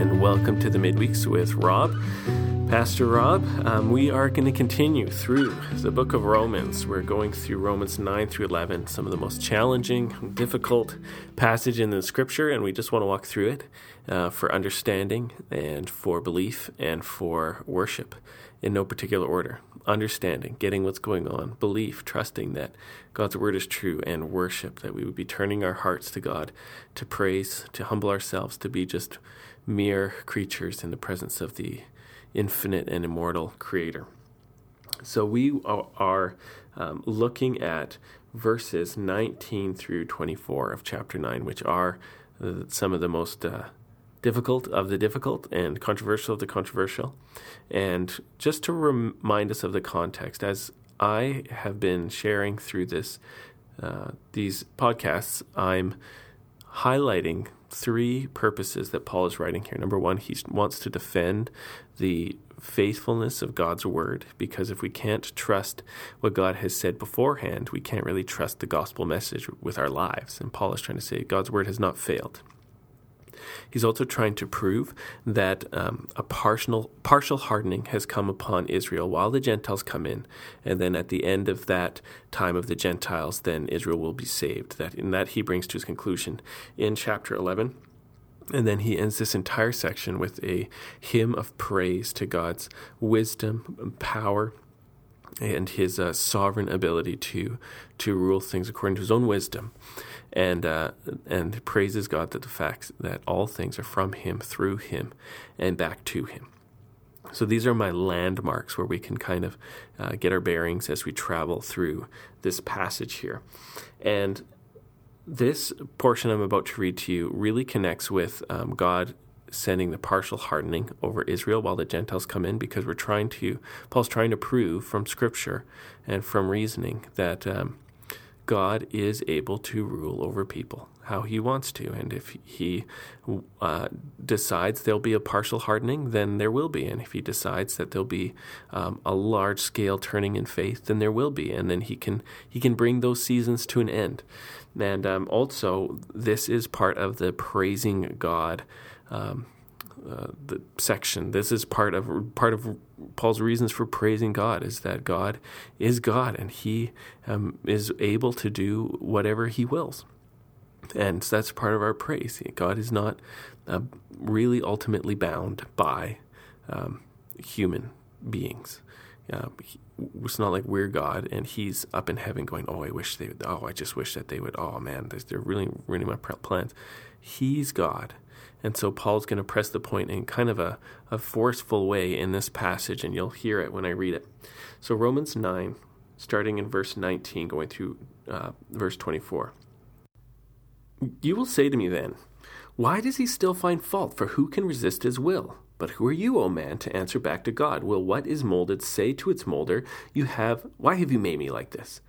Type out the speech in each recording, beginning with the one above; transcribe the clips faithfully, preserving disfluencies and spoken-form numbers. and welcome to the Midweeks with Rob. Pastor Rob, um, we are going to continue through the book of Romans. We're going through Romans nine through eleven, some of the most challenging, difficult passage in the scripture, and we just want to walk through it uh, for understanding and for belief and for worship in no particular order. Understanding, getting what's going on, belief, trusting that God's word is true, and worship, that we would be turning our hearts to God, to praise, to humble ourselves, to be just mere creatures in the presence of the infinite and immortal creator. So we are um, looking at verses nineteen through twenty-four of chapter nine, which are uh, some of the most uh, difficult of the difficult and controversial of the controversial. And just to remind us of the context, as I have been sharing through this uh, these podcasts, I'm highlighting three purposes that Paul is writing here. Number one, he wants to defend the faithfulness of God's word, because if we can't trust what God has said beforehand, we can't really trust the gospel message with our lives. And Paul is trying to say God's word has not failed. He's also trying to prove that um, a partial, partial hardening has come upon Israel while the Gentiles come in, and then at the end of that time of the Gentiles, then Israel will be saved. That, and that he brings to his conclusion in chapter eleven. And then he ends this entire section with a hymn of praise to God's wisdom, power, and his uh, sovereign ability to to rule things according to his own wisdom. And uh, and praises God that the fact that all things are from him, through him, and back to him. So these are my landmarks where we can kind of uh, get our bearings as we travel through this passage here. And this portion I'm about to read to you really connects with um, God sending the partial hardening over Israel while the Gentiles come in, because we're trying to, Paul's trying to prove from Scripture and from reasoning that Um, God is able to rule over people how he wants to. And if he uh, decides there'll be a partial hardening, then there will be. And if he decides that there'll be um, a large-scale turning in faith, then there will be. And then he can he can bring those seasons to an end. And um, also, this is part of the praising God um Uh, the section. This is part of part of Paul's reasons for praising God, is that God is God, and he um, is able to do whatever he wills. And so that's part of our praise. God is not uh, really ultimately bound by um, human beings. Uh, it's not like we're God and he's up in heaven going, oh, I wish they would, oh, I just wish that they would, oh, man, they're really ruining my plans. He's God. And so Paul's going to press the point in kind of a, a forceful way in this passage, and you'll hear it when I read it. So Romans nine, starting in verse nineteen, going through uh, verse twenty-four. You will say to me then, why does he still find fault, for who can resist his will? But who are you, O man, to answer back to God? Will what is molded say to its molder, You have, why have you made me like this?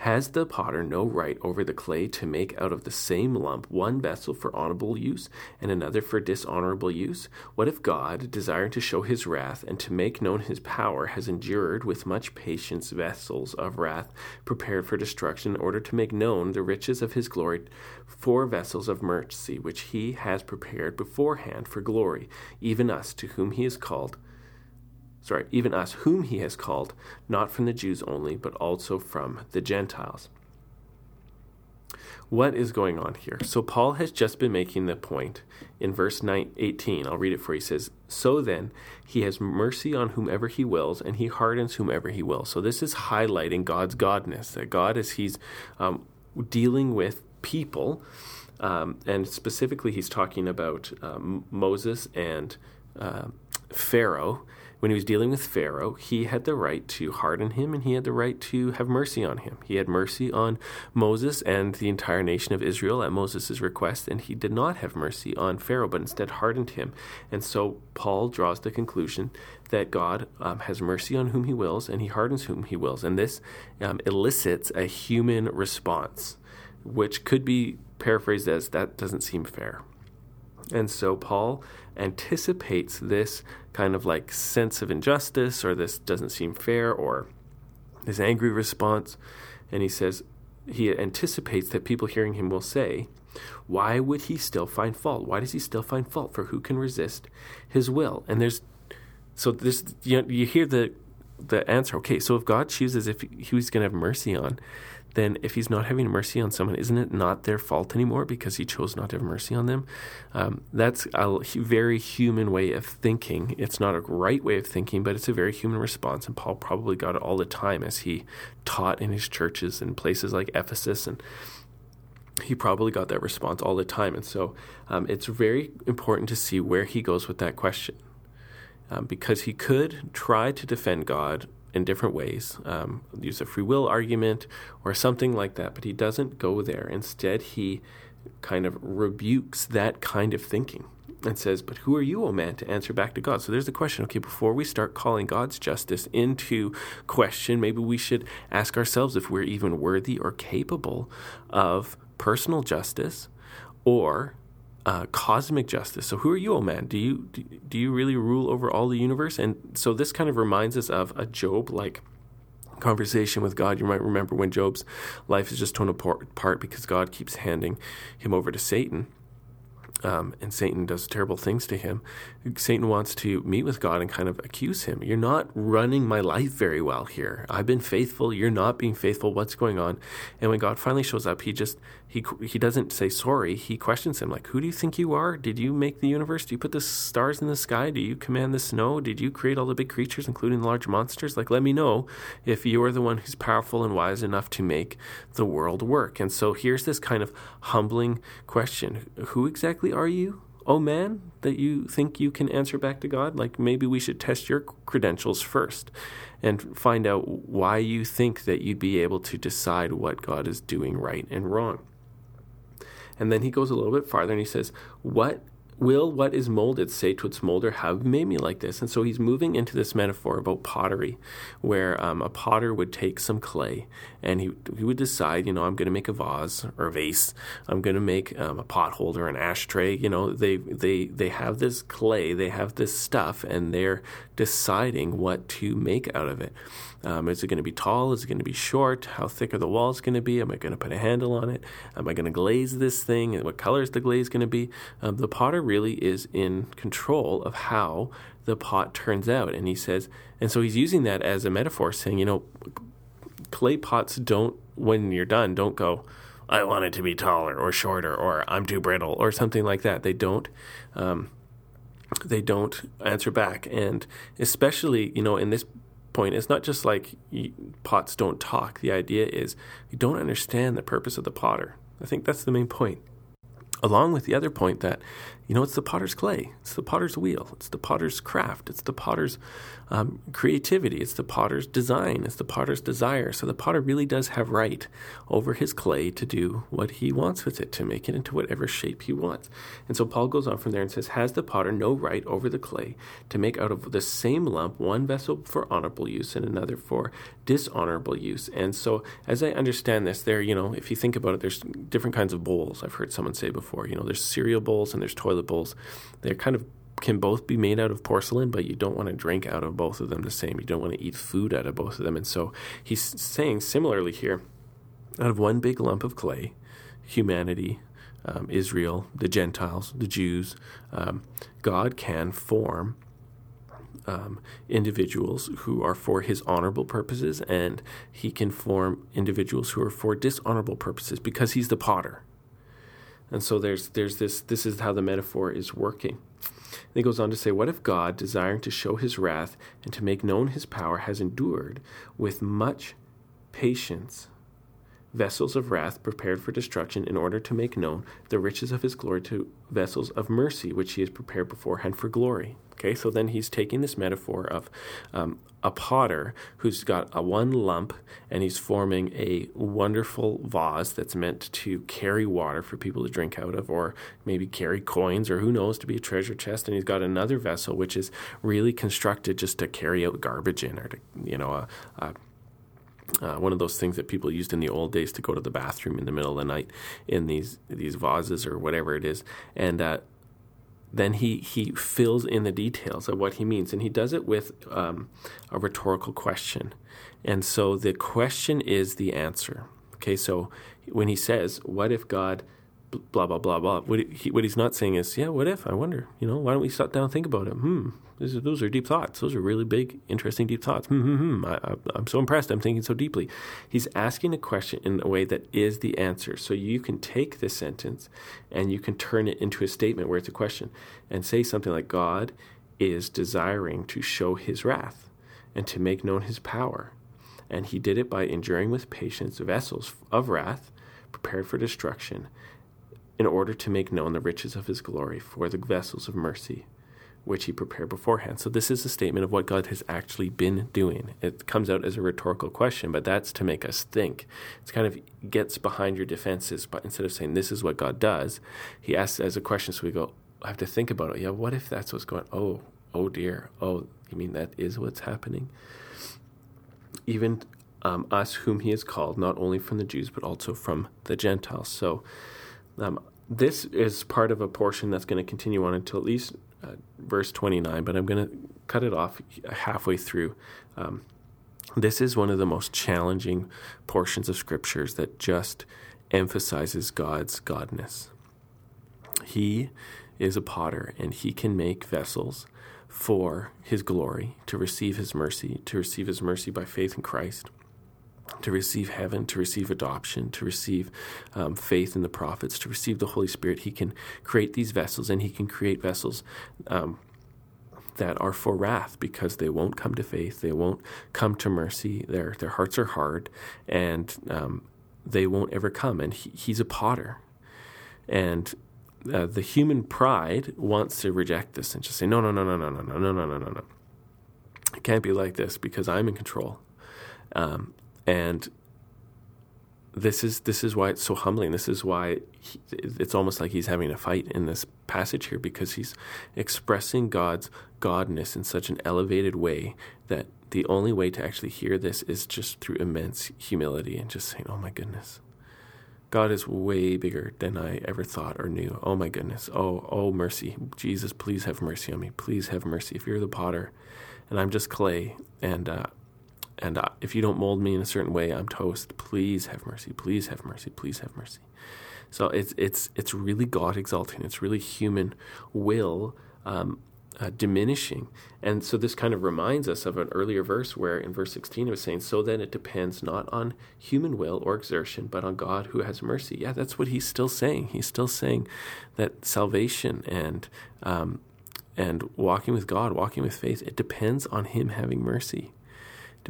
Has the potter no right over the clay to make out of the same lump one vessel for honorable use and another for dishonorable use? What if God, desiring to show his wrath and to make known his power, has endured with much patience vessels of wrath prepared for destruction, in order to make known the riches of his glory for vessels of mercy, which he has prepared beforehand for glory, even us to whom he is called? Sorry, even us whom he has called, not from the Jews only, but also from the Gentiles. What is going on here? So Paul has just been making the point in verse eighteen. I'll read it for you. He says, so then, he has mercy on whomever he wills, and he hardens whomever he wills. So this is highlighting God's godness, that God, as he's um, dealing with people, um, and specifically he's talking about um, Moses and uh, Pharaoh. When he was dealing with Pharaoh, he had the right to harden him, and he had the right to have mercy on him. He had mercy on Moses and the entire nation of Israel at Moses' request, and he did not have mercy on Pharaoh, but instead hardened him. And so Paul draws the conclusion that God um, has mercy on whom he wills, and he hardens whom he wills. And this um, elicits a human response, which could be paraphrased as, that doesn't seem fair. And so Paul anticipates this kind of like sense of injustice, or this doesn't seem fair, or this angry response. And he says, he anticipates that people hearing him will say, Why would he still find fault? Why does he still find fault? For who can resist his will? And there's, so there's, you know, you hear the the answer. Okay, so if God chooses if he's going to have mercy on, then if he's not having mercy on someone, isn't it not their fault anymore because he chose not to have mercy on them? Um, that's a very human way of thinking. It's not a right way of thinking, but it's a very human response. And Paul probably got it all the time as he taught in his churches and places like Ephesus, and he probably got that response all the time. And so um, it's very important to see where he goes with that question. Um, because he could try to defend God in different ways, um, use a free will argument or something like that, but he doesn't go there. Instead, he kind of rebukes that kind of thinking and says, but who are you, O man, to answer back to God? So there's the question. Okay, before we start calling God's justice into question, maybe we should ask ourselves if we're even worthy or capable of personal justice or Uh, cosmic justice. So who are you, oh man? Do you do, do you really rule over all the universe? And so this kind of reminds us of a Job-like conversation with God. You might remember when Job's life is just torn apart because God keeps handing him over to Satan, um, and Satan does terrible things to him. Satan wants to meet with God and kind of accuse him. You're not running my life very well here. I've been faithful. You're not being faithful. What's going on? And when God finally shows up, he just He he doesn't say sorry. He questions him, like, who do you think you are? Did you make the universe? Do you put the stars in the sky? Do you command the snow? Did you create all the big creatures, including large monsters? Like, let me know if you're the one who's powerful and wise enough to make the world work. And so here's this kind of humbling question. Who exactly are you, oh man, that you think you can answer back to God? Like, maybe we should test your credentials first and find out why you think that you'd be able to decide what God is doing right and wrong. And then he goes a little bit farther and he says, what will what is molded say to its molder, have made me like this? And so he's moving into this metaphor about pottery, where um, a potter would take some clay and he he would decide, you know, I'm going to make a vase or a vase. I'm going to make um, a pot holder, an ashtray. You know, they, they, they have this clay, they have this stuff, and they're deciding what to make out of it. Um, is it going to be tall? Is it going to be short? How thick are the walls going to be? Am I going to put a handle on it? Am I going to glaze this thing? And what color is the glaze going to be? Um, the potter really is in control of how the pot turns out. And he says, and so he's using that as a metaphor, saying, you know, clay pots don't, when you're done, don't go, I want it to be taller or shorter or I'm too brittle or something like that. They don't. Um, they don't answer back. And especially, you know, in this point, it's not just like pots don't talk. The idea is you don't understand the purpose of the potter. I think that's the main point. Along with the other point that, you know, it's the potter's clay, it's the potter's wheel, it's the potter's craft, it's the potter's um, creativity, it's the potter's design, it's the potter's desire. So the potter really does have right over his clay to do what he wants with it, to make it into whatever shape he wants. And so Paul goes on from there and says, has the potter no right over the clay to make out of the same lump one vessel for honorable use and another for dishonorable use? And so as I understand this, there, you know, if you think about it, there's different kinds of bowls. I've heard someone say before. You know, there's cereal bowls and there's toilet bowls. They kind of can both be made out of porcelain, but you don't want to drink out of both of them the same. You don't want to eat food out of both of them. And so he's saying similarly here, out of one big lump of clay, humanity, um, Israel, the Gentiles, the Jews, um, God can form Um, individuals who are for his honorable purposes, and he can form individuals who are for dishonorable purposes because he's the potter. And so there's there's this, this is how the metaphor is working. And he goes on to say, what if God, desiring to show his wrath and to make known his power, has endured with much patience vessels of wrath prepared for destruction in order to make known the riches of his glory to vessels of mercy, which he has prepared beforehand for glory? Okay, so then he's taking this metaphor of um, a potter who's got a one lump and he's forming a wonderful vase that's meant to carry water for people to drink out of, or maybe carry coins, or who knows, to be a treasure chest. And he's got another vessel which is really constructed just to carry out garbage in, or to, you know, a, a Uh, one of those things that people used in the old days to go to the bathroom in the middle of the night in these these vases or whatever it is. And uh, then he, he fills in the details of what he means. And he does it with um, a rhetorical question. And so the question is the answer. Okay, so when he says, what if God blah, blah, blah, blah. What, he, what he's not saying is, yeah, what if? I wonder. You know, why don't we sit down and think about it? Hmm, this is, those are deep thoughts. Those are really big, interesting, deep thoughts. Hmm, hmm, hmm. I, I, I'm so impressed. I'm thinking so deeply. He's asking a question in a way that is the answer. So you can take this sentence and you can turn it into a statement where it's a question and say something like, God is desiring to show his wrath and to make known his power. And he did it by enduring with patience vessels of wrath prepared for destruction, in order to make known the riches of his glory for the vessels of mercy, which he prepared beforehand. So this is a statement of what God has actually been doing. It comes out as a rhetorical question, but that's to make us think. It's kind of gets behind your defenses, but instead of saying, this is what God does, he asks as a question, so we go, I have to think about it. Yeah, what if that's what's going on? Oh, oh dear. Oh, you mean that is what's happening? Even um, us whom he has called, not only from the Jews, but also from the Gentiles. So, Um, this is part of a portion that's going to continue on until at least uh, verse twenty-nine, but I'm going to cut it off halfway through. Um, this is one of the most challenging portions of scriptures that just emphasizes God's godness. He is a potter, and he can make vessels for his glory, to receive his mercy, to receive his mercy by faith in Christ, to receive heaven, to receive adoption, to receive um, faith in the prophets, to receive the Holy Spirit. He can create these vessels, and he can create vessels um, that are for wrath, because they won't come to faith, they won't come to mercy, their their hearts are hard, and um, they won't ever come. And he, he's a potter. And uh, the human pride wants to reject this and just say, no, no, no, no, no, no, no, no, no, no, no, no. It can't be like this because I'm in control. Um And this is this is why it's so humbling. This is why he, it's almost like he's having a fight in this passage here, because he's expressing God's godness in such an elevated way that the only way to actually hear this is just through immense humility and just saying, oh my goodness, God is way bigger than I ever thought or knew. Oh my goodness. Oh, oh mercy. Jesus, please have mercy on me. Please have mercy. If you're the potter and I'm just clay, and uh, And uh, if you don't mold me in a certain way, I'm toast. Please have mercy. Please have mercy. Please have mercy. So it's it's it's really God exalting. It's really human will um, uh, diminishing. And so this kind of reminds us of an earlier verse where in verse sixteen it was saying, so then it depends not on human will or exertion, but on God who has mercy. Yeah, that's what he's still saying. He's still saying that salvation and um, and walking with God, walking with faith, it depends on him having mercy.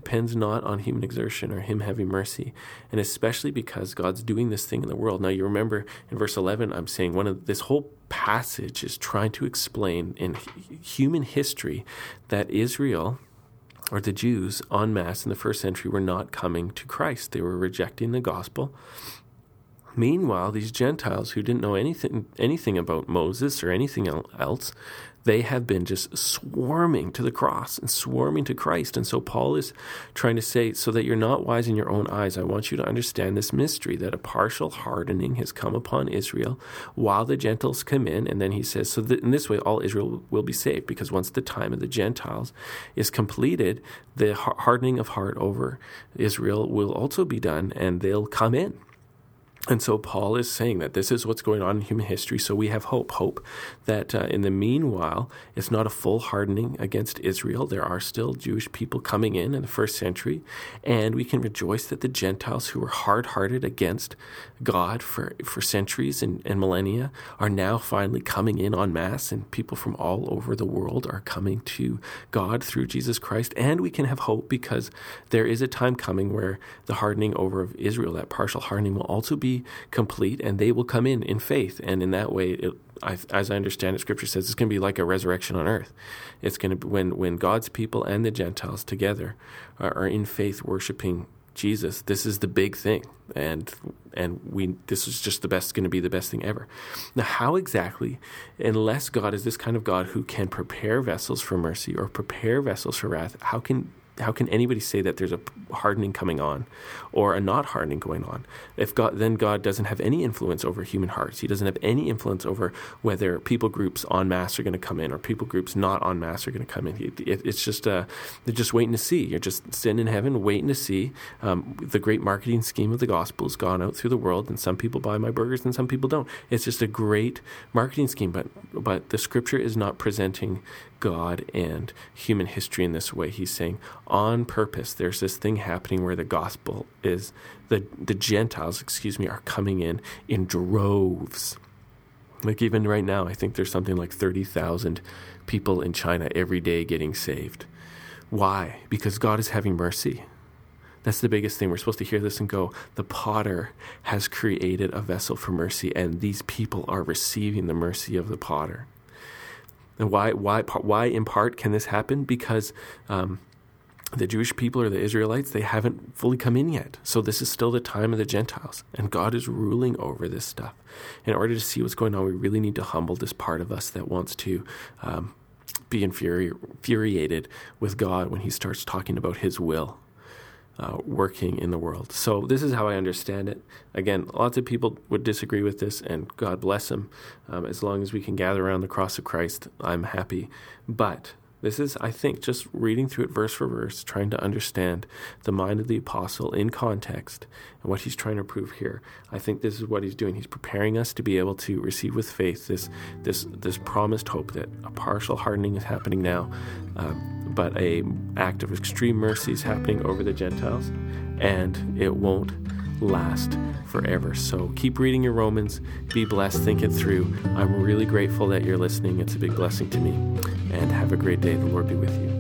Depends not on human exertion or him having mercy, and especially because God's doing this thing in the world. Now, you remember in verse eleven, I'm saying one of this whole passage is trying to explain in human history that Israel, or the Jews en masse in the first century, were not coming to Christ. They were rejecting the gospel. Meanwhile, these Gentiles who didn't know anything anything about Moses or anything else, they have been just swarming to the cross and swarming to Christ. And so Paul is trying to say, so that you're not wise in your own eyes, I want you to understand this mystery, that a partial hardening has come upon Israel while the Gentiles come in. And then he says, so that in this way all Israel will be saved, because once the time of the Gentiles is completed, the hardening of heart over Israel will also be done, and they'll come in. And so Paul is saying that this is what's going on in human history, so we have hope, hope that uh, in the meanwhile, it's not a full hardening against Israel. There are still Jewish people coming in in the first century, and we can rejoice that the Gentiles who were hard-hearted against God for, for centuries and, and millennia are now finally coming in en masse, and people from all over the world are coming to God through Jesus Christ. And we can have hope because there is a time coming where the hardening over of Israel, that partial hardening, will also be complete, and they will come in in faith. And in that way, it, I, as I understand it, Scripture says it's going to be like a resurrection on earth. It's going to be when, when God's people and the Gentiles together are, are in faith worshiping Jesus. This is the big thing, and and we this is just the best going to be the best thing ever. Now, how exactly, unless God is this kind of God who can prepare vessels for mercy or prepare vessels for wrath, how can how can anybody say that there's a hardening coming on or a not hardening going on? If God, then God doesn't have any influence over human hearts. He doesn't have any influence over whether people groups en masse are going to come in or people groups not en masse are going to come in. It, it, it's just, uh, they're just waiting to see. You're just sitting in heaven waiting to see. Um, the great marketing scheme of the gospel has gone out through the world, and some people buy my burgers and some people don't. It's just a great marketing scheme, but but the scripture is not presenting God and human history in this way. He's saying on purpose there's this thing happening where the gospel is, the the Gentiles, excuse me, are coming in in droves. Like even right now, I think there's something like thirty thousand people in China every day getting saved. Why? Because God is having mercy. That's the biggest thing. We're supposed to hear this and go, the potter has created a vessel for mercy, and these people are receiving the mercy of the potter. And why, why, why in part can this happen? Because um, the Jewish people or the Israelites, they haven't fully come in yet. So this is still the time of the Gentiles, and God is ruling over this stuff. In order to see what's going on, we really need to humble this part of us that wants to um, be infuri- infuriated with God when he starts talking about his will Uh, working in the world. So this is how I understand it. Again, lots of people would disagree with this, and God bless them. Um, as long as we can gather around the cross of Christ, I'm happy. But this is, I think, just reading through it verse for verse, trying to understand the mind of the apostle in context and what he's trying to prove here. I think this is what he's doing. He's preparing us to be able to receive with faith this this this promised hope that a partial hardening is happening now, um, but a act of extreme mercy is happening over the Gentiles, and it won't last forever. So keep reading your Romans. Be blessed. Think it through. I'm really grateful that you're listening. It's a big blessing to me. And have a great day. The Lord be with you.